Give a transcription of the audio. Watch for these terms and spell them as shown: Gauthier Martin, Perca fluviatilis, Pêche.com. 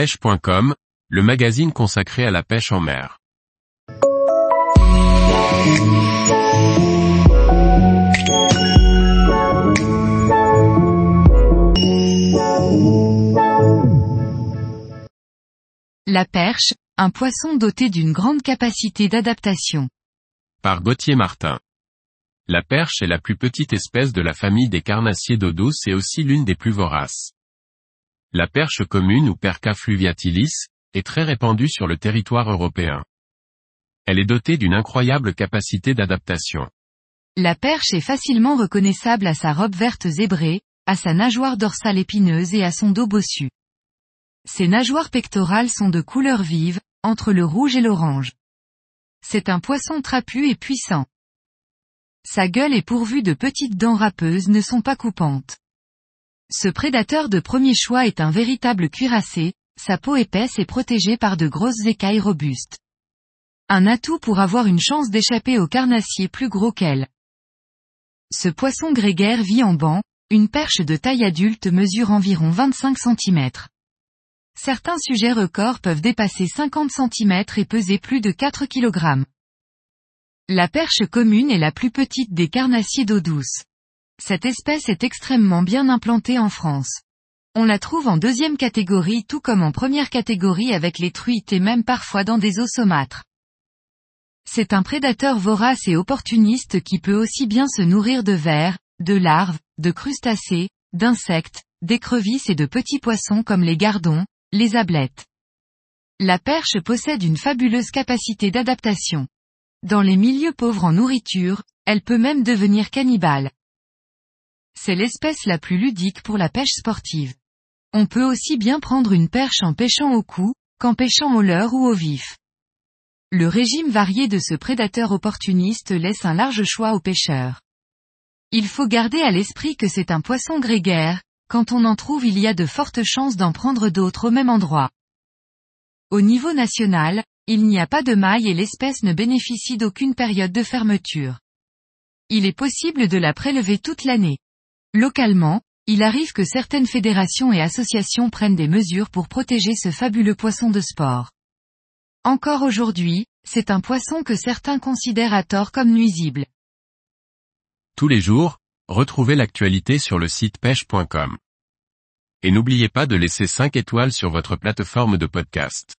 Pêche.com, le magazine consacré à la pêche en mer. La perche, un poisson doté d'une grande capacité d'adaptation. Par Gauthier Martin. La perche est la plus petite espèce de la famille des carnassiers d'eau douce et aussi l'une des plus voraces. La perche commune ou Perca fluviatilis, est très répandue sur le territoire européen. Elle est dotée d'une incroyable capacité d'adaptation. La perche est facilement reconnaissable à sa robe verte zébrée, à sa nageoire dorsale épineuse et à son dos bossu. Ses nageoires pectorales sont de couleur vive, entre le rouge et l'orange. C'est un poisson trapu et puissant. Sa gueule est pourvue de petites dents râpeuses ne sont pas coupantes. Ce prédateur de premier choix est un véritable cuirassé, sa peau épaisse est protégée par de grosses écailles robustes. Un atout pour avoir une chance d'échapper aux carnassiers plus gros qu'elle. Ce poisson grégaire vit en banc, une perche de taille adulte mesure environ 25 cm. Certains sujets records peuvent dépasser 50 cm et peser plus de 4 kg. La perche commune est la plus petite des carnassiers d'eau douce. Cette espèce est extrêmement bien implantée en France. On la trouve en deuxième catégorie tout comme en première catégorie avec les truites et même parfois dans des eaux saumâtres. C'est un prédateur vorace et opportuniste qui peut aussi bien se nourrir de vers, de larves, de crustacés, d'insectes, d'écrevisses et de petits poissons comme les gardons, les ablettes. La perche possède une fabuleuse capacité d'adaptation. Dans les milieux pauvres en nourriture, elle peut même devenir cannibale. C'est l'espèce la plus ludique pour la pêche sportive. On peut aussi bien prendre une perche en pêchant au coup, qu'en pêchant au leurre ou au vif. Le régime varié de ce prédateur opportuniste laisse un large choix aux pêcheurs. Il faut garder à l'esprit que c'est un poisson grégaire, quand on en trouve il y a de fortes chances d'en prendre d'autres au même endroit. Au niveau national, il n'y a pas de maille et l'espèce ne bénéficie d'aucune période de fermeture. Il est possible de la prélever toute l'année. Localement, il arrive que certaines fédérations et associations prennent des mesures pour protéger ce fabuleux poisson de sport. Encore aujourd'hui, c'est un poisson que certains considèrent à tort comme nuisible. Tous les jours, retrouvez l'actualité sur le site pêche.com. Et n'oubliez pas de laisser 5 étoiles sur votre plateforme de podcast.